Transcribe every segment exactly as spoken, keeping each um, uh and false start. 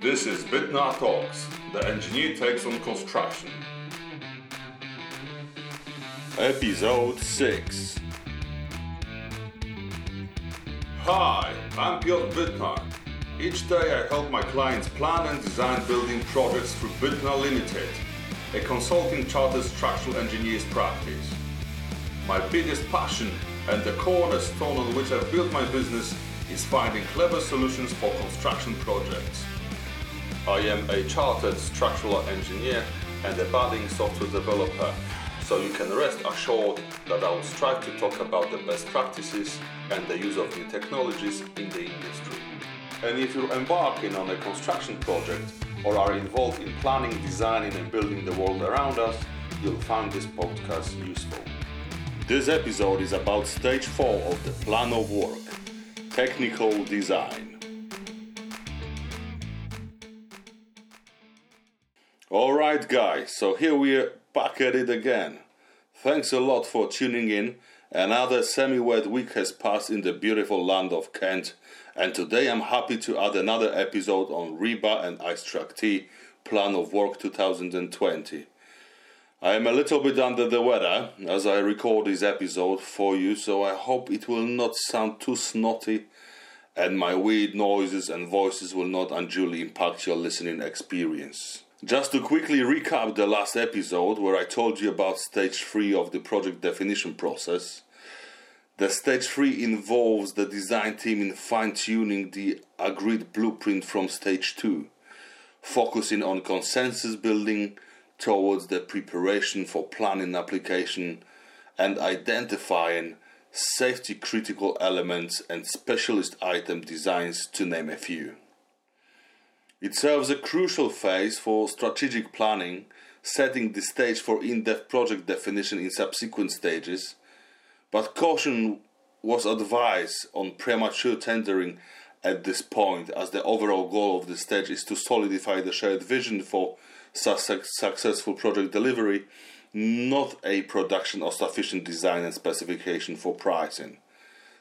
This is Bytnar Talks, the engineer takes on construction. Episode six. Hi, I'm Piotr Bytnar. Each day I help my clients plan and design building projects through Bytnar Limited, a consulting chartered structural engineers practice. My biggest passion and the cornerstone on which I've built my business is finding clever solutions for construction projects. I am a chartered structural engineer and a budding software developer, so you can rest assured that I will strive to talk about the best practices and the use of new technologies in the industry. And if you're embarking on a construction project or are involved in planning, designing and building the world around us, you'll find this podcast useful. This episode is about stage four of the plan of work, technical design. Alright guys, so here we're back at it again. Thanks a lot for tuning in. Another semi-wet week has passed in the beautiful land of Kent, and today I'm happy to add another episode on RIBA and iStructE Plan of Work twenty twenty. I am a little bit under the weather as I record this episode for you, so I hope it will not sound too snotty and my weird noises and voices will not unduly impact your listening experience. Just to quickly recap the last episode where I told you about stage three of the project definition process. The stage three involves the design team in fine-tuning the agreed blueprint from stage two, focusing on consensus building towards the preparation for planning application and identifying safety critical elements and specialist item designs, to name a few. It serves a crucial phase for strategic planning, setting the stage for in-depth project definition in subsequent stages, but caution was advised on premature tendering at this point, as the overall goal of this stage is to solidify the shared vision for su- successful project delivery, not a production of sufficient design and specification for pricing.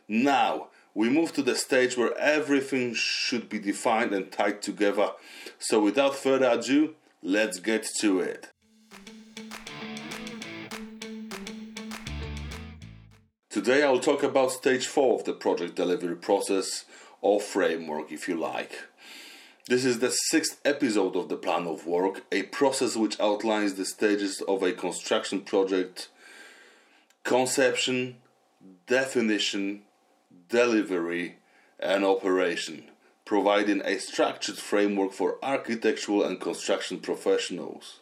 Now, we move to the stage where everything should be defined and tied together. So without further ado, let's get to it. Today I'll talk about stage four of the project delivery process, or framework if you like. This is the sixth episode of the plan of work, a process which outlines the stages of a construction project: conception, definition, delivery and operation, providing a structured framework for architectural and construction professionals.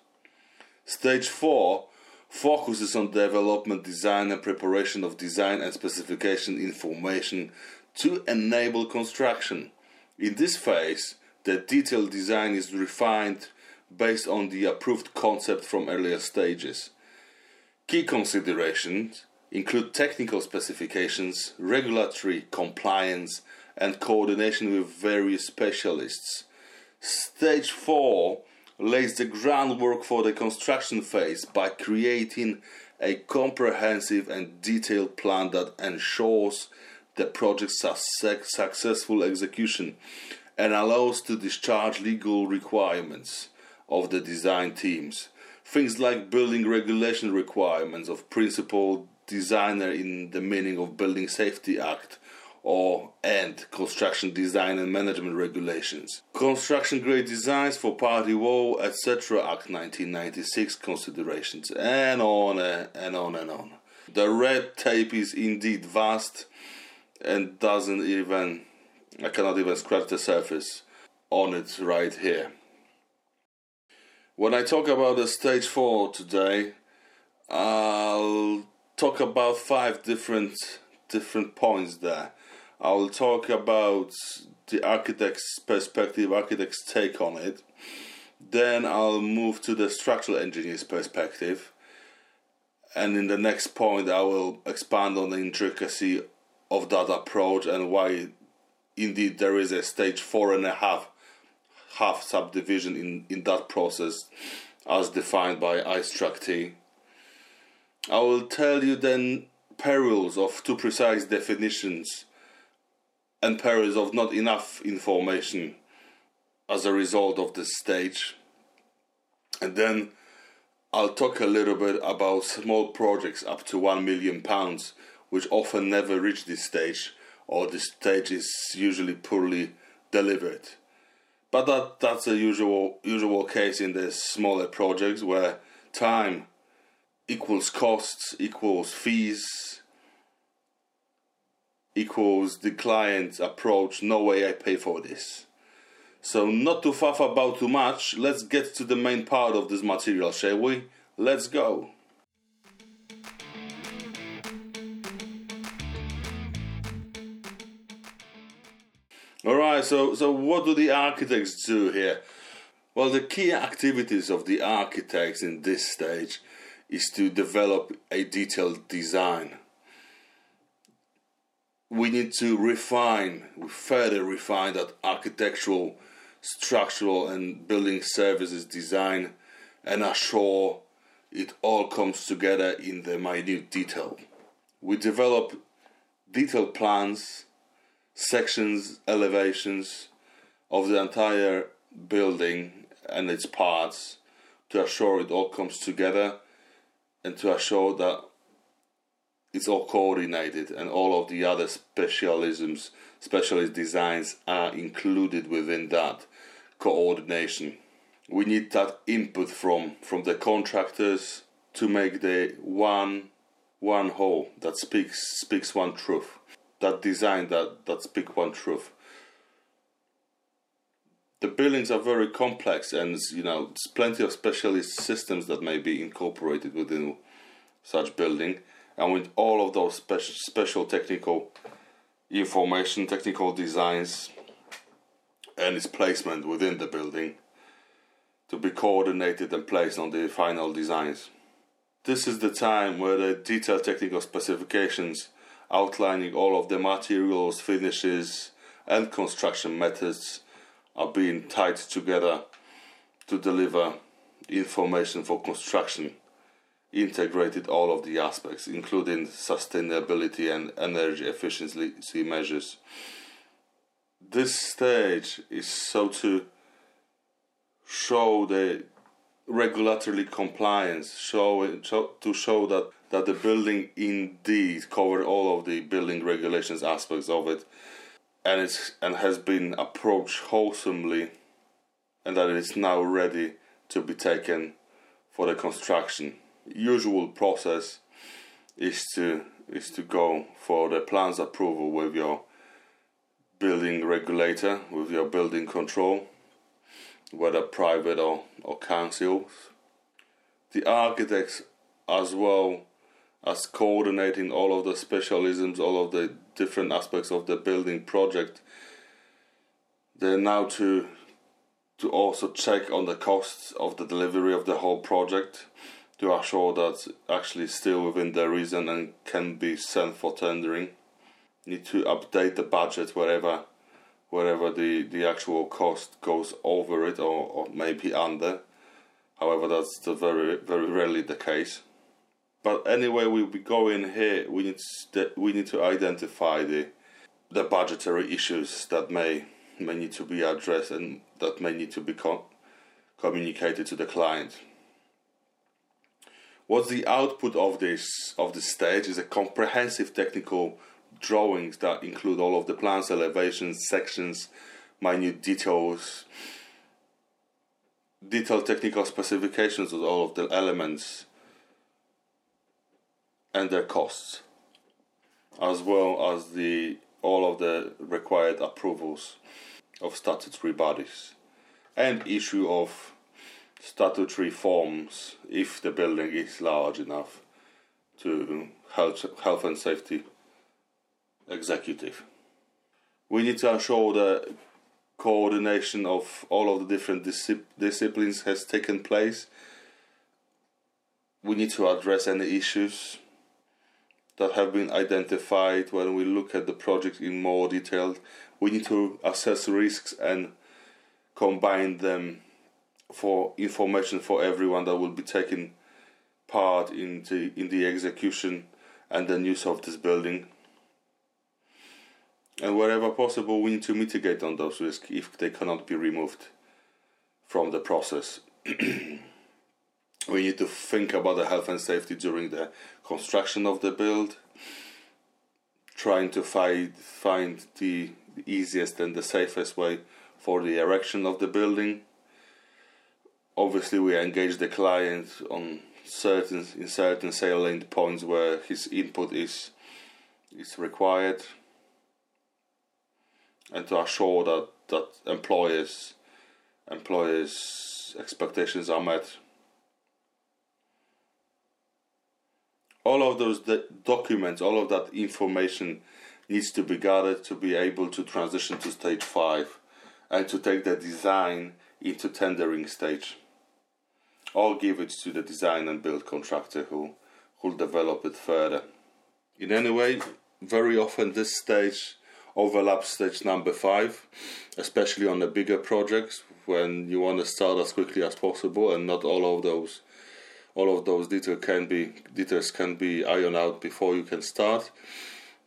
Stage four focuses on development, design and preparation of design and specification information to enable construction. In this phase, the detailed design is refined based on the approved concept from earlier stages. Key considerations include technical specifications, regulatory compliance, and coordination with various specialists. Stage four lays the groundwork for the construction phase by creating a comprehensive and detailed plan that ensures the project's successful execution and allows to discharge legal requirements of the design teams. Things like building regulation requirements of principal designer in the meaning of Building Safety Act or and Construction Design and Management Regulations, construction grade designs for party wall, et cetera. Act nineteen ninety-six considerations, and on and on and on. The red tape is indeed vast and doesn't even, I cannot even scratch the surface on it right here. When I talk about the stage four today, I'll talk about five different different points there. I will talk about the architect's perspective, architect's take on it. Then I'll move to the structural engineer's perspective. And in the next point, I will expand on the intricacy of that approach and why indeed there is a stage four and a half, half subdivision in, in that process as defined by iStructE. I will tell you then perils of too precise definitions and perils of not enough information as a result of this stage. And then I'll talk a little bit about small projects up to one million pounds, which often never reach this stage, or this stage is usually poorly delivered. But that, that's a usual usual case in the smaller projects where time equals costs, equals fees, equals the client's approach, no way I pay for this. So not to faff about too much, let's get to the main part of this material, shall we? Let's go! Alright, so, so what do the architects do here? Well, the key activities of the architects in this stage is to develop a detailed design. We need to refine, we further refine that architectural, structural and building services design and assure it all comes together in the minute detail. We develop detailed plans, sections, elevations of the entire building and its parts to assure it all comes together and to assure that it's all coordinated and all of the other specialisms, specialist designs are included within that coordination. We need that input from, from the contractors to make the one one whole that speaks speaks one truth. That design that, that speaks one truth. The buildings are very complex and you know there's plenty of specialist systems that may be incorporated within such building. And with all of those special, special technical information, technical designs and its placement within the building to be coordinated and placed on the final designs. This is the time where the detailed technical specifications outlining all of the materials, finishes and construction methods are being tied together to deliver information for construction. Integrated all of the aspects, including sustainability and energy efficiency measures. This stage is so to show the regulatory compliance, show, show to show that, that the building indeed covered all of the building regulations aspects of it, and it's and has been approached wholesomely, and that it's now ready to be taken for the construction. Usual process is to is to go for the plans approval with your building regulator, with your building control, whether private or, or councils. The architects as well as coordinating all of the specialisms, all of the different aspects of the building project, they're now to to also check on the costs of the delivery of the whole project, to assure that actually still within the reason and can be sent for tendering. Need to update the budget wherever wherever the, the actual cost goes over it or, or maybe under. However, that's the very very rarely the case. But anyway, we'll be going here. We need to, we need to identify the the budgetary issues that may may need to be addressed and that may need to be co- communicated to the client. What's the output of this of this stage is a comprehensive technical drawings that include all of the plans, elevations, sections, minute details, detailed technical specifications of all of the elements and their costs, as well as the all of the required approvals of statutory bodies and issue of statutory forms if the building is large enough to health, health and safety executive. We need to ensure the coordination of all of the different dis- disciplines has taken place. We need to address any issues that have been identified when we look at the project in more detail. We need to assess risks and combine them for information for everyone that will be taking part in the, in the execution and the use of this building. And wherever possible, we need to mitigate on those risks if they cannot be removed from the process. We need to think about the health and safety during the construction of the build, trying to find, find the easiest and the safest way for the erection of the building. Obviously, we engage the client on certain in certain salient points where his input is is required, and to assure that, that employers employers expectations are met. All of those documents, all of that information needs to be gathered to be able to transition to stage five and to take the design into tendering stage. Or give it to the design and build contractor who will develop it further. In any way, very often this stage overlaps stage number five, especially on the bigger projects when you want to start as quickly as possible, and not all of those all of those detail can be, details can be ironed out before you can start.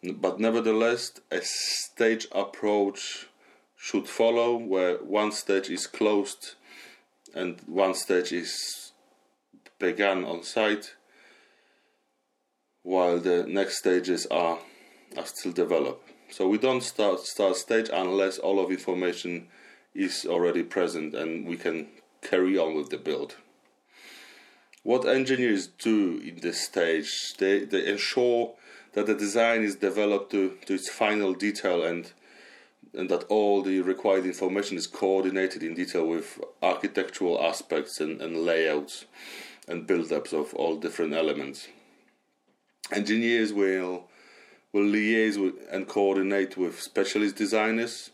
But nevertheless, a stage approach should follow where one stage is closed and one stage is begun on site, while the next stages are, are still developed. So we don't start start stage unless all of information is already present and we can carry on with the build. What engineers do in this stage, they, they ensure that the design is developed to, to its final detail, and and that all the required information is coordinated in detail with architectural aspects and, and layouts and build-ups of all different elements. Engineers will will liaise with and coordinate with specialist designers,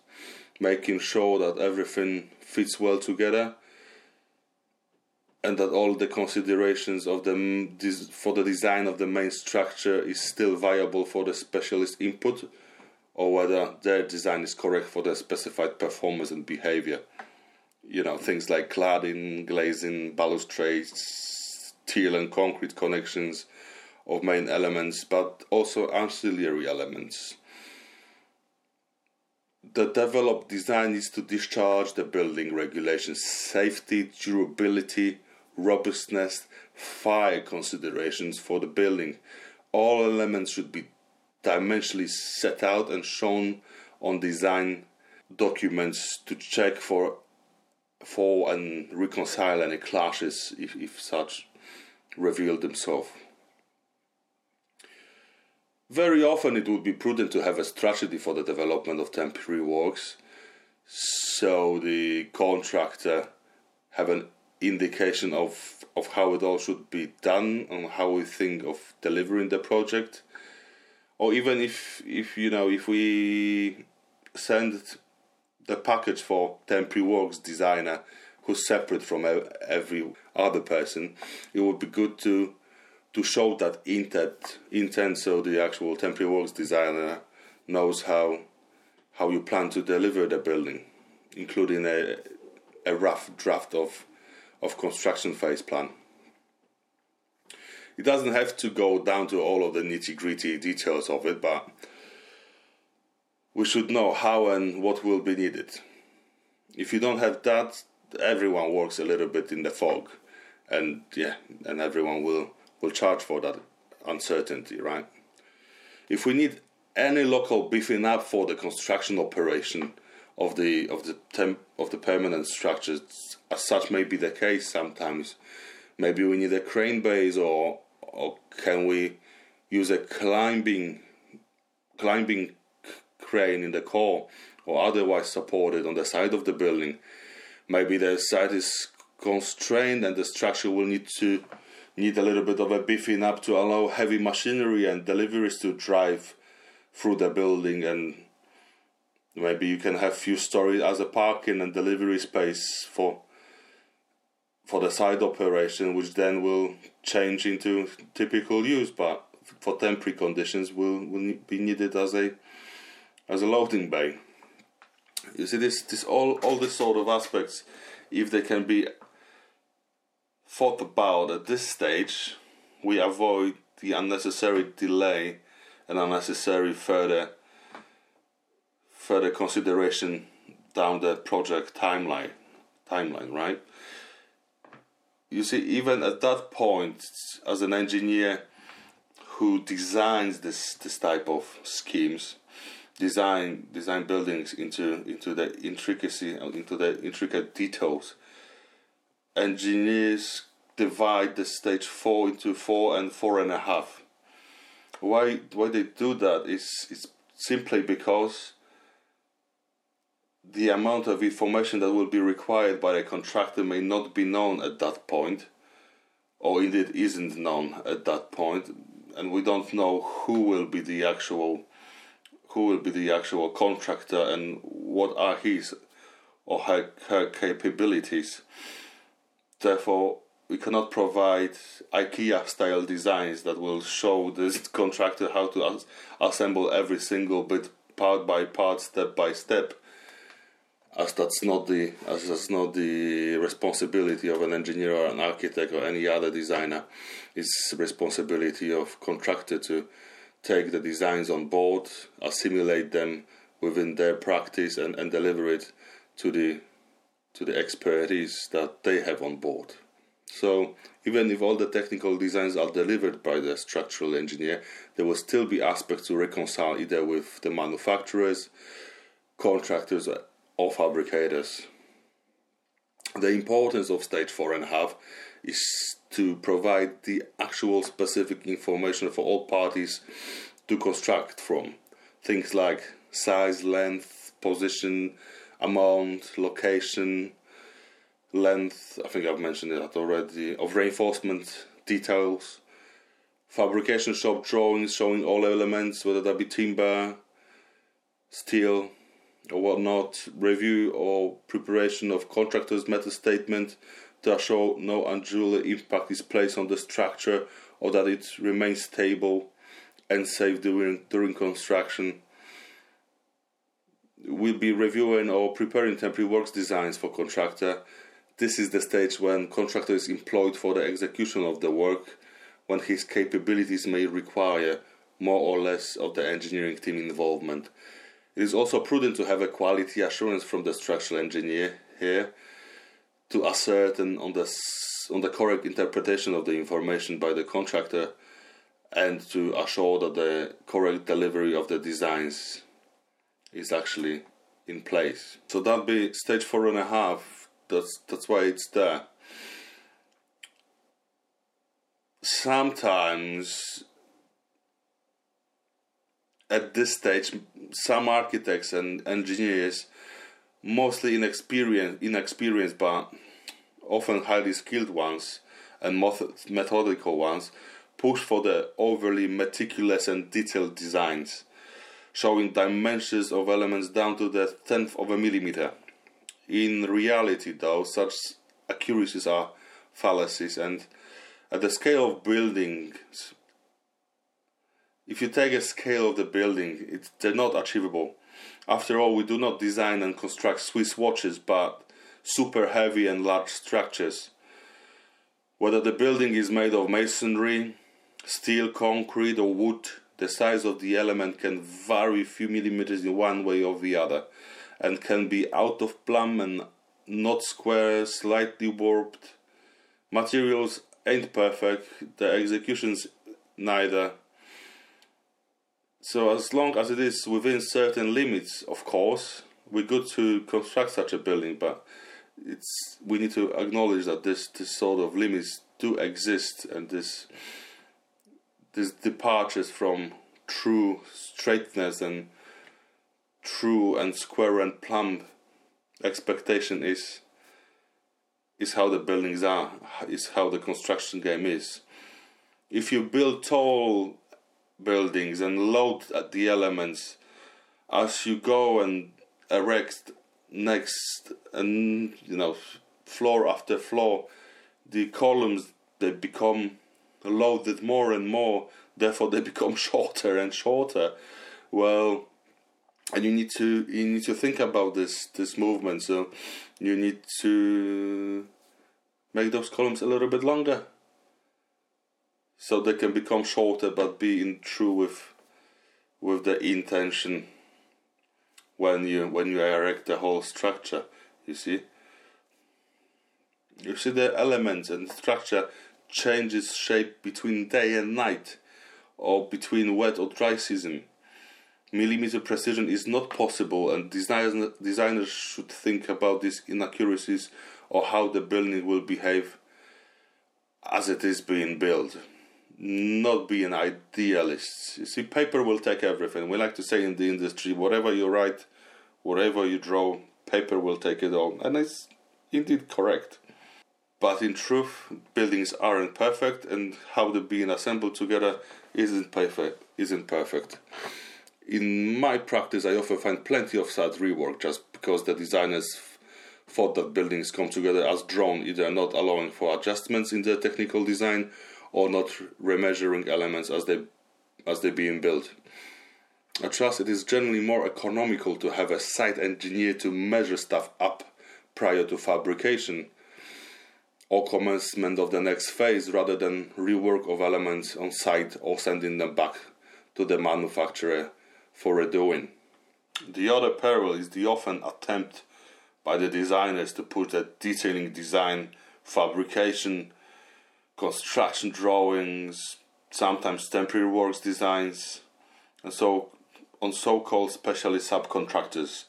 making sure that everything fits well together and that all the considerations of the for the design of the main structure is still viable for the specialist input, or whether their design is correct for their specified performance and behavior. You know, things like cladding, glazing, balustrades, steel and concrete connections of main elements, but also ancillary elements. The developed design is to discharge the building regulations, safety, durability, robustness, fire considerations for the building. All elements should be dimensionally set out and shown on design documents to check for for and reconcile any clashes if, if such reveal themselves. Very often it would be prudent to have a strategy for the development of temporary works, so the contractor have an indication of, of how it all should be done and how we think of delivering the project. Or even if, if you know, if we send the package for temporary works designer who's separate from every other person, it would be good to to show that intent, intent so the actual temporary works designer knows how how you plan to deliver the building, including a a rough draft of of construction phase plan. It doesn't have to go down to all of the nitty-gritty details of it, but we should know how and what will be needed. If you don't have that, everyone works a little bit in the fog, and yeah, and everyone will, will charge for that uncertainty, right? If we need any local beefing up for the construction operation of the of the temp, of the permanent structures, as such may be the case sometimes. Maybe we need a crane base, or or can we use a climbing climbing crane in the core, or otherwise supported on the side of the building. Maybe the site is constrained and the structure will need to need a little bit of a beefing up to allow heavy machinery and deliveries to drive through the building, and maybe you can have few stories as a parking and delivery space for for the side operation, which then will change into typical use, but for temporary conditions will, will be needed as a as a loading bay. You see, this this all all these sort of aspects, if they can be thought about at this stage, we avoid the unnecessary delay and unnecessary further further consideration down the project timeline, timeline, right? You see, even at that point, as an engineer who designs this this type of schemes, design design buildings into into the intricacy, into the intricate details, engineers divide the stage four into four and four and a half. Why why they do that is it's simply because the amount of information that will be required by a contractor may not be known at that point, or indeed isn't known at that point, and we don't know who will be the actual who will be the actual contractor and what are his or her, her capabilities. Therefore, we cannot provide IKEA-style designs that will show this contractor how to as- assemble every single bit, part by part, step by step, as that's not the as that's not the responsibility of an engineer or an architect or any other designer. It's responsibility of contractor to take the designs on board, assimilate them within their practice, and, and deliver it to the to the expertise that they have on board. So even if all the technical designs are delivered by the structural engineer, there will still be aspects to reconcile either with the manufacturers, contractors, or fabricators. The importance of stage four and a half is to provide the actual specific information for all parties to construct from. Things like size, length, position, amount, location, length, I think I've mentioned that already, of reinforcement details, fabrication shop drawings showing all elements, whether that be timber, steel, or whatnot, review or preparation of contractor's method statement to show no undue impact is placed on the structure or that it remains stable and safe during during construction. We'll be reviewing or preparing temporary works designs for contractor. This is the stage when contractor is employed for the execution of the work, when his capabilities may require more or less of the engineering team involvement. It is also prudent to have a quality assurance from the structural engineer here to ascertain on the on the correct interpretation of the information by the contractor and to assure that the correct delivery of the designs is actually in place. So that'd be stage four and a half. That's that's why it's there. Sometimes at this stage, some architects and engineers, mostly inexperienced, inexperienced but often highly skilled ones and methodical ones, push for the overly meticulous and detailed designs, showing dimensions of elements down to the tenth of a millimeter. In reality, though, such accuracies are fallacies, and at the scale of buildings, if you take a scale of the building, it's, they're not achievable. After all, we do not design and construct Swiss watches, but super heavy and large structures. Whether the building is made of masonry, steel, concrete, or wood, the size of the element can vary a few millimeters in one way or the other, and can be out of plumb and not square, slightly warped. Materials ain't perfect, the execution's neither. So as long as it is within certain limits, of course, we're good to construct such a building, but it's we need to acknowledge that this, this sort of limits do exist, and this this departures from true straightness and true and square and plumb expectation is is how the buildings are, is how the construction game is. If you build tall buildings and load at the elements as you go and erect next, and you know, floor after floor, the columns, they become loaded more and more, therefore they become shorter and shorter. Well, and you need to you need to think about this this movement, so you need to make those columns a little bit longer, so they can become shorter, but being true with with the intention when you when you erect the whole structure. You see, you see the elements and structure changes shape between day and night, or between wet or dry season. Millimeter precision is not possible, and designers designers should think about these inaccuracies or how the building will behave as it is being built. Not being idealists. You see, paper will take everything. We like to say in the industry, whatever you write, whatever you draw, paper will take it all. And it's indeed correct. But in truth, buildings aren't perfect, and how they're being assembled together isn't perfect. Isn't perfect. In my practice, I often find plenty of sad rework just because the designers f- thought that buildings come together as drawn, either not allowing for adjustments in their technical design or not remeasuring elements as they as they're being built. I trust it is generally more economical to have a site engineer to measure stuff up prior to fabrication or commencement of the next phase, rather than rework of elements on site or sending them back to the manufacturer for redoing. The other peril is the often attempt by the designers to put the detailing design, fabrication, construction drawings, sometimes temporary works designs, and so on, so-called specialist subcontractors,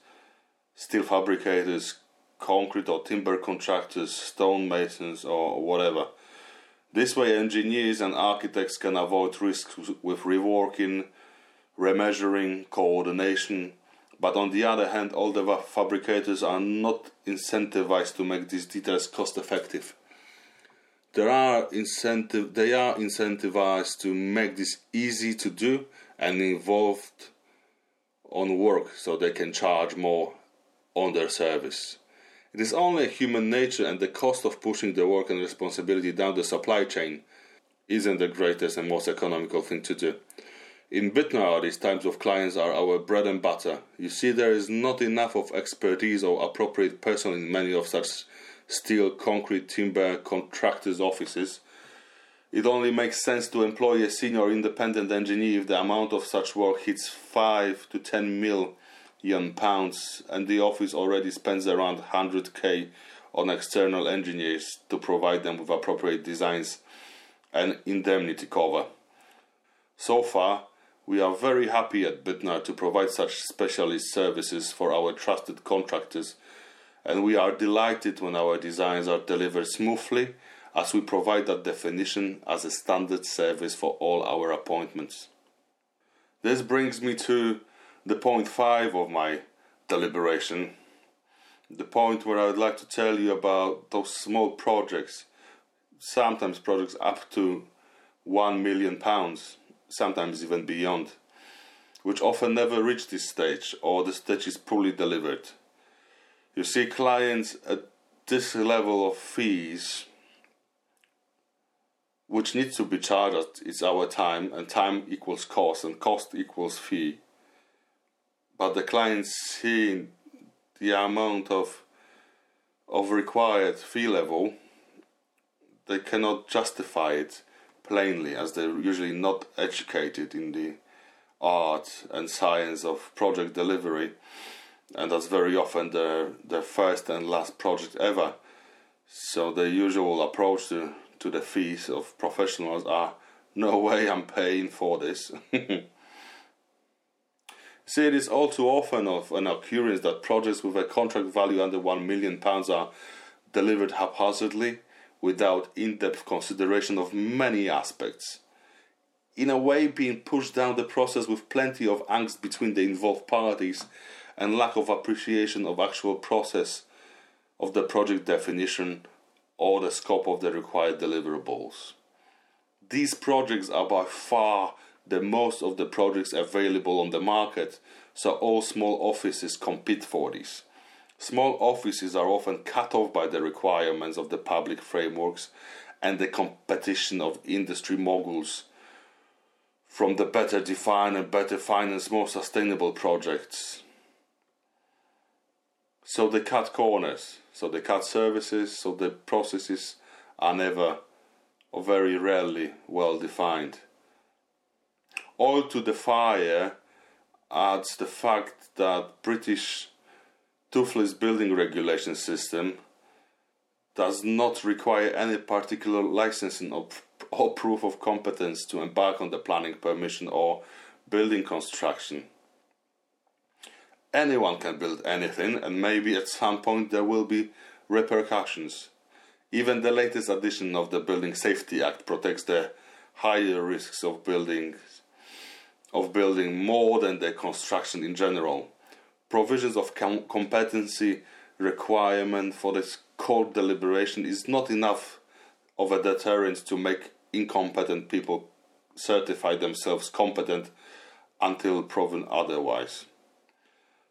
steel fabricators, concrete or timber contractors, stonemasons, or whatever. This way, engineers and architects can avoid risks with reworking, remeasuring, coordination. But on the other hand, all the fabricators are not incentivized to make these details cost-effective. There are incentive, they are incentivized to make this easy to do and involved on work, so they can charge more on their service. It is only human nature, and the cost of pushing the work and responsibility down the supply chain isn't the greatest and most economical thing to do. In Bytnar, these types of clients are our bread and butter. You see, there is not enough of expertise or appropriate personnel in many of such steel, concrete, timber contractors' offices. It only makes sense to employ a senior independent engineer if the amount of such work hits five to ten million pounds, and the office already spends around one hundred k on external engineers to provide them with appropriate designs and indemnity cover. So far, we are very happy at Bytnar to provide such specialist services for our trusted contractors, and we are delighted when our designs are delivered smoothly, as we provide that definition as a standard service for all our appointments. This brings me to the point five of my deliberation, the point where I would like to tell you about those small projects, sometimes projects up to one million pounds, sometimes even beyond, which often never reach this stage, or the stage is poorly delivered. You see, clients at this level of fees, which needs to be charged, is our time, and time equals cost, and cost equals fee. But the clients see the amount of of required fee level, they cannot justify it plainly, as they're usually not educated in the art and science of project delivery. And that's very often their, their first and last project ever. So the usual approach to, to the fees of professionals are, no way I'm paying for this. See, it is all too often of an occurrence that projects with a contract value under one million pounds are delivered haphazardly, without in-depth consideration of many aspects. In a way, being pushed down the process with plenty of angst between the involved parties, and lack of appreciation of actual process of the project definition or the scope of the required deliverables. These projects are by far the most of the projects available on the market, so all small offices compete for these. Small offices are often cut off by the requirements of the public frameworks and the competition of industry moguls from the better defined and better financed, more sustainable projects. So they cut corners, so they cut services, so the processes are never or very rarely well defined. Oil to the fire at the fact that British toothless building regulation system does not require any particular licensing or, or proof of competence to embark on the planning permission or building construction. Anyone can build anything, and maybe at some point there will be repercussions. Even the latest edition of the Building Safety Act protects the higher risks of building, of building more than the construction in general. Provisions of com- competency requirement for this court deliberation is not enough of a deterrent to make incompetent people certify themselves competent until proven otherwise.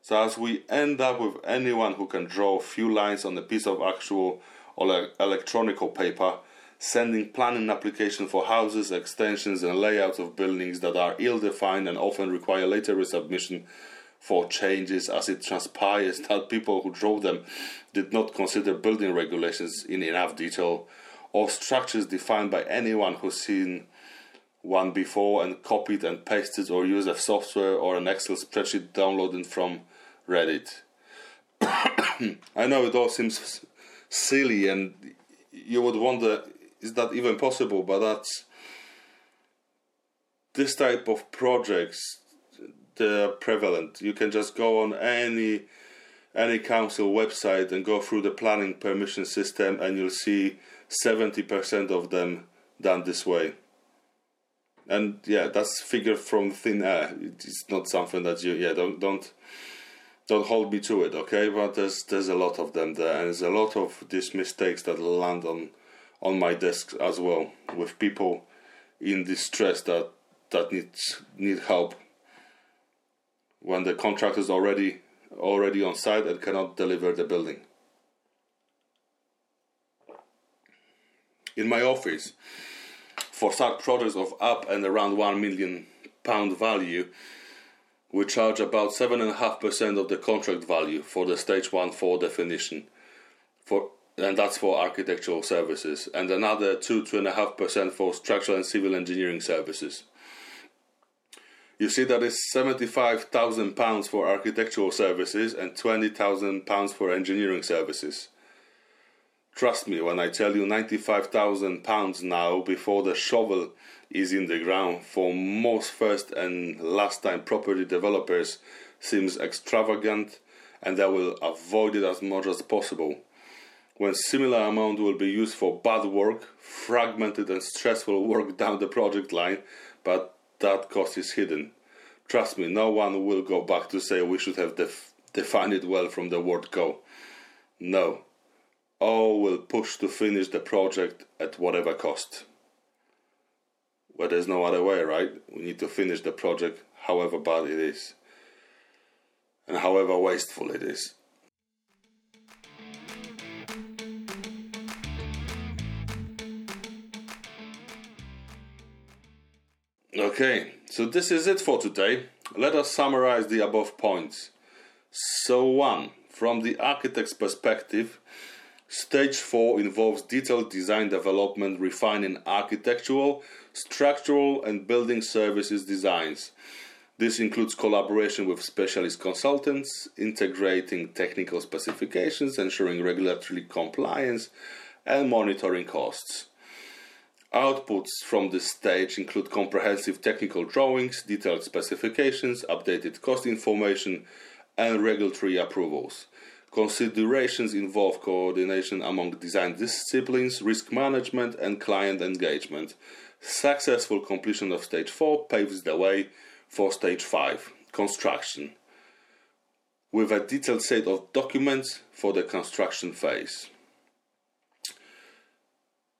So as we end up with anyone who can draw a few lines on a piece of actual or electronic paper, sending planning application for houses, extensions and layouts of buildings that are ill-defined and often require later resubmission for changes, as it transpires that people who drew them did not consider building regulations in enough detail, or structures defined by anyone who's seen one before and copied and pasted or used a software or an Excel spreadsheet downloaded from Reddit. I know it all seems silly and you would wonder, is that even possible? But that's this type of projects, they're prevalent. You can just go on any any council website and go through the planning permission system and you'll see seventy percent of them done this way. And yeah, that's figure from thin air. It's not something that you yeah don't don't don't hold me to it, okay? But there's there's a lot of them there, and there's a lot of these mistakes that land on on my desk as well, with people in distress that that need need help when the contractor is already already on site and cannot deliver the building. In my office, for such products of up and around one million pound value, we charge about seven point five percent of the contract value for the stage one four definition, for and that's for architectural services, and another two to two point five percent for structural and civil engineering services. You see, that is seventy-five thousand pounds for architectural services and twenty thousand pounds for engineering services. Trust me when I tell you ninety-five thousand pounds now before the shovel is in the ground for most first and last time property developers seems extravagant, and they will avoid it as much as possible. When similar amount will be used for bad work, fragmented and stressful work down the project line, but that cost is hidden. Trust me, no one will go back to say we should have def- defined it well from the word go. No. All will push to finish the project at whatever cost. Well, there's no other way, right? We need to finish the project however bad it is and however wasteful it is. Okay, so this is it for today. Let us summarize the above points. So one, from the architect's perspective, Stage four involves detailed design development, refining architectural, structural and building services designs. This includes collaboration with specialist consultants, integrating technical specifications, ensuring regulatory compliance and monitoring costs. Outputs from this stage include comprehensive technical drawings, detailed specifications, updated cost information and regulatory approvals. Considerations involve coordination among design disciplines, risk management and client engagement. Successful completion of stage four paves the way for stage five, construction, with a detailed set of documents for the construction phase.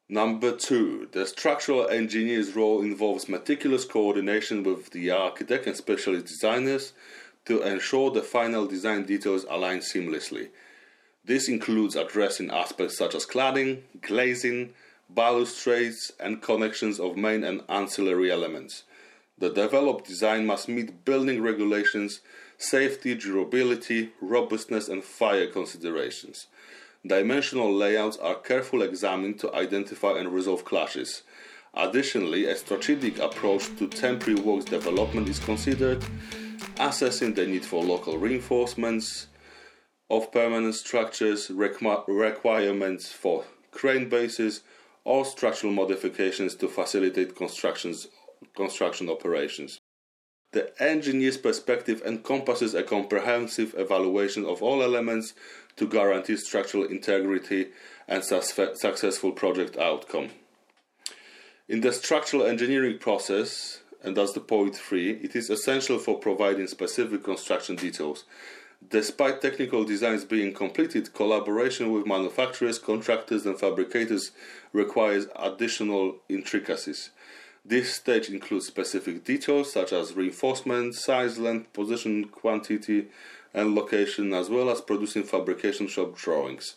Number two, the structural engineer's role involves meticulous coordination with the architect and specialist designers to ensure the final design details align seamlessly. This includes addressing aspects such as cladding, glazing, balustrades, and connections of main and ancillary elements. The developed design must meet building regulations, safety, durability, robustness, and fire considerations. Dimensional layouts are carefully examined to identify and resolve clashes. Additionally, a strategic approach to temporary works development is considered, assessing the need for local reinforcements of permanent structures, requ- requirements for crane bases, or structural modifications to facilitate constructions, construction operations. The engineer's perspective encompasses a comprehensive evaluation of all elements to guarantee structural integrity and susf- successful project outcome. In the structural engineering process, and that's the point three, it is essential for providing specific construction details. Despite technical designs being completed, collaboration with manufacturers, contractors, and fabricators requires additional intricacies. This stage includes specific details such as reinforcement, size, length, position, quantity, and location, as well as producing fabrication shop drawings.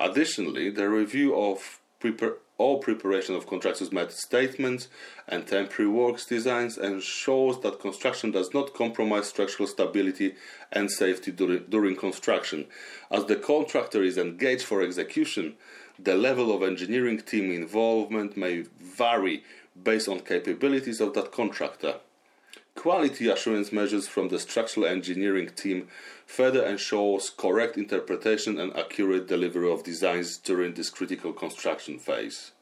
Additionally, the review of prepar- all preparation of contractors' method statements and temporary works designs ensures that construction does not compromise structural stability and safety during, during construction. As the contractor is engaged for execution, the level of engineering team involvement may vary based on capabilities of that contractor. Quality assurance measures from the structural engineering team further ensures correct interpretation and accurate delivery of designs during this critical construction phase.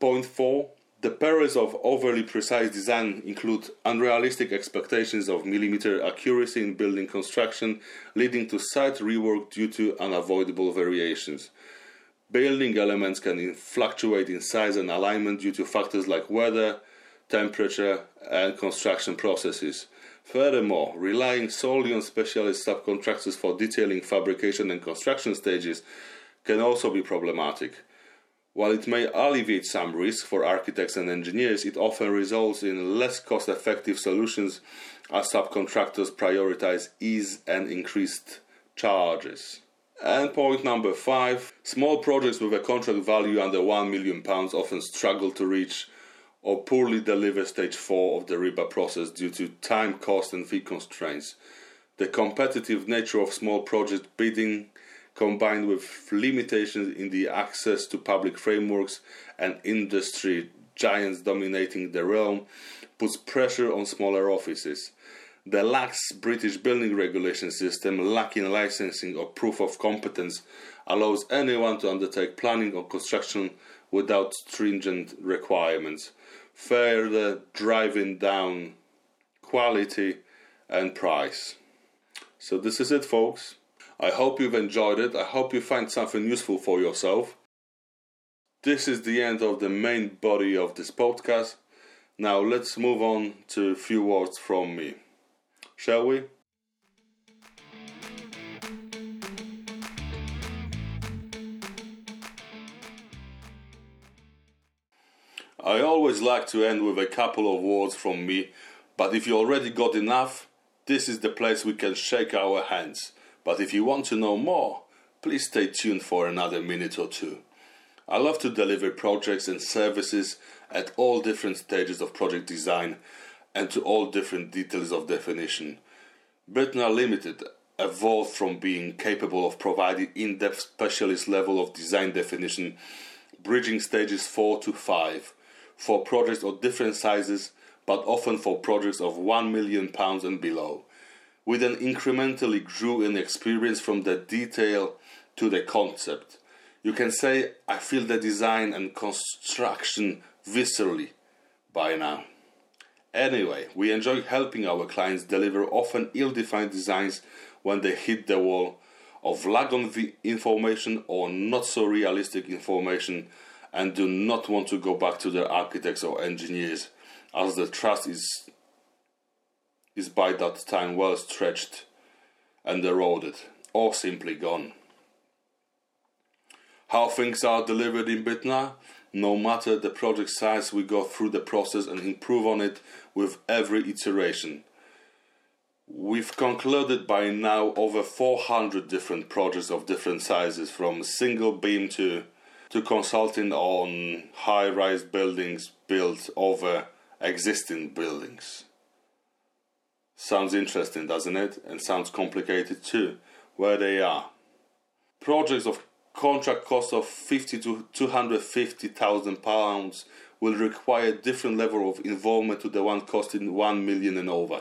Point four. The perils of overly precise design include unrealistic expectations of millimeter accuracy in building construction, leading to site rework due to unavoidable variations. Building elements can fluctuate in size and alignment due to factors like weather, temperature, and construction processes. Furthermore, relying solely on specialist subcontractors for detailing, fabrication, and construction stages can also be problematic. While it may alleviate some risk for architects and engineers, it often results in less cost-effective solutions as subcontractors prioritize ease and increased charges. And point number five, small projects with a contract value under one million pounds often struggle to reach or poorly deliver stage four of the RIBA process due to time, cost and fee constraints. The competitive nature of small project bidding, combined with limitations in the access to public frameworks and industry giants dominating the realm, puts pressure on smaller offices. The lax British building regulation system, lacking licensing or proof of competence, allows anyone to undertake planning or construction without stringent requirements, further driving down quality and price. So this is it, folks. I hope you've enjoyed it. I hope you find something useful for yourself. This is the end of the main body of this podcast. Now let's move on to a few words from me. Shall we? I always like to end with a couple of words from me, but if you already got enough, this is the place we can shake our hands. But if you want to know more, please stay tuned for another minute or two. I love to deliver projects and services at all different stages of project design, and to all different details of definition. Bytnar Limited evolved from being capable of providing in-depth specialist level of design definition, bridging stages four to five, for projects of different sizes, but often for projects of one million pounds and below. We then incrementally grew in experience from the detail to the concept. You can say, I feel the design and construction viscerally by now. Anyway, we enjoy helping our clients deliver often ill-defined designs when they hit the wall of lag on the information or not so realistic information and do not want to go back to their architects or engineers, as the trust is is by that time well stretched and eroded or simply gone. How things are delivered in Bytnar? No matter the project size, we go through the process and improve on it with every iteration. We've concluded by now over four hundred different projects of different sizes, from single beam to, to consulting on high-rise buildings built over existing buildings. Sounds interesting, doesn't it? And sounds complicated too, where they are. Projects of contract cost of fifty to two hundred fifty thousand pounds will require different level of involvement to the one costing one million and over.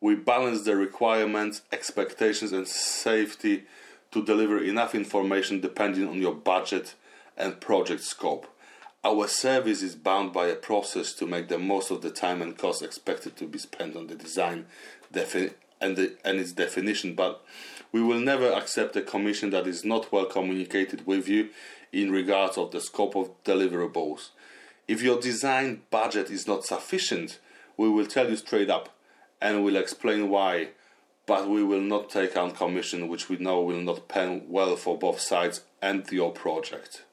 we balance the requirements, expectations and safety to deliver enough information depending on your budget and project scope. Our service is bound by a process to make the most of the time and cost expected to be spent on the design defi- and, the, and its definition, but we will never accept a commission that is not well communicated with you in regards of the scope of deliverables. If your design budget is not sufficient, we will tell you straight up and we'll explain why, but we will not take on commission which we know will not pan well for both sides and your project.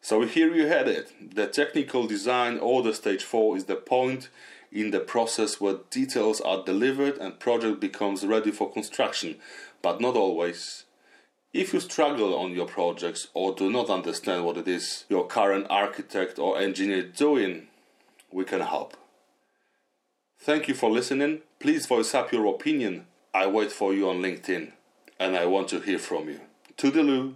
So here you had it. The technical design order stage four is the point in the process where details are delivered and project becomes ready for construction, but not always. If you struggle on your projects or do not understand what it is your current architect or engineer is doing, we can help. Thank you for listening. Please voice up your opinion. I wait for you on LinkedIn and I want to hear from you. Toodaloo.